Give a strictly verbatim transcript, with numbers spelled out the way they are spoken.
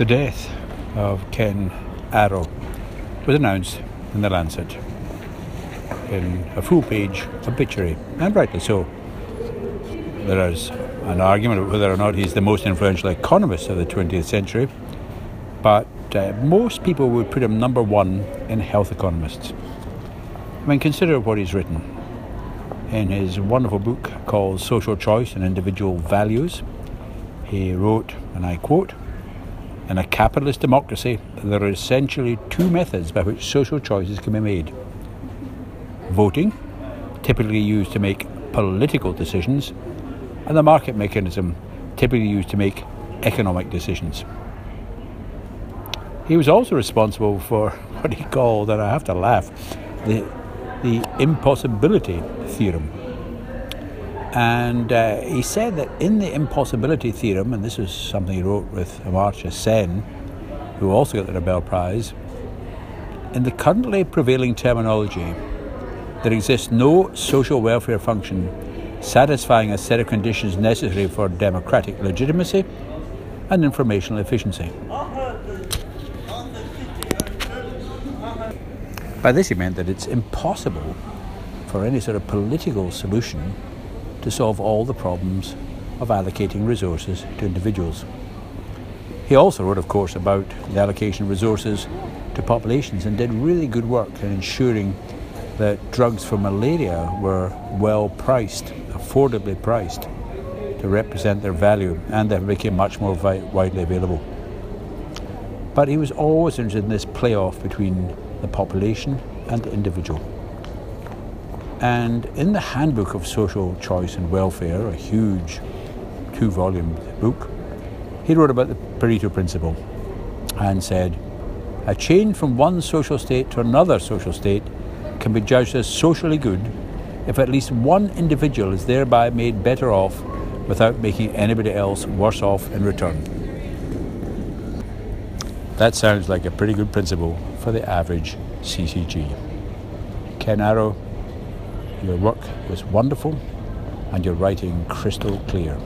The death of Ken Arrow was announced in The Lancet in a full-page obituary, and rightly so. There is an argument of whether or not he's the most influential economist of the twentieth century, but uh, most people would put him number one in health economists. I mean, consider what he's written. In his wonderful book called Social Choice and Individual Values, he wrote, and I quote, "In a capitalist democracy, there are essentially two methods by which social choices can be made. Voting, typically used to make political decisions, and the market mechanism, typically used to make economic decisions." He was also responsible for what he called, and I have to laugh, the, the impossibility theorem. And uh, he said that in the impossibility theorem, and this is something he wrote with Amartya Sen, who also got the Nobel Prize, in the currently prevailing terminology, there exists no social welfare function satisfying a set of conditions necessary for democratic legitimacy and informational efficiency. By this he meant that it's impossible for any sort of political solution to solve all the problems of allocating resources to individuals. He also wrote, of course, about the allocation of resources to populations and did really good work in ensuring that drugs for malaria were well priced, affordably priced, to represent their value, and they became much more vi- widely available. But he was always interested in this playoff between the population and the individual. And in the Handbook of Social Choice and Welfare, a huge two-volume book, he wrote about the Pareto Principle and said, "A change from one social state to another social state can be judged as socially good if at least one individual is thereby made better off without making anybody else worse off in return." That sounds like a pretty good principle for the average C C G. Ken Arrow, your work was wonderful and your writing crystal clear.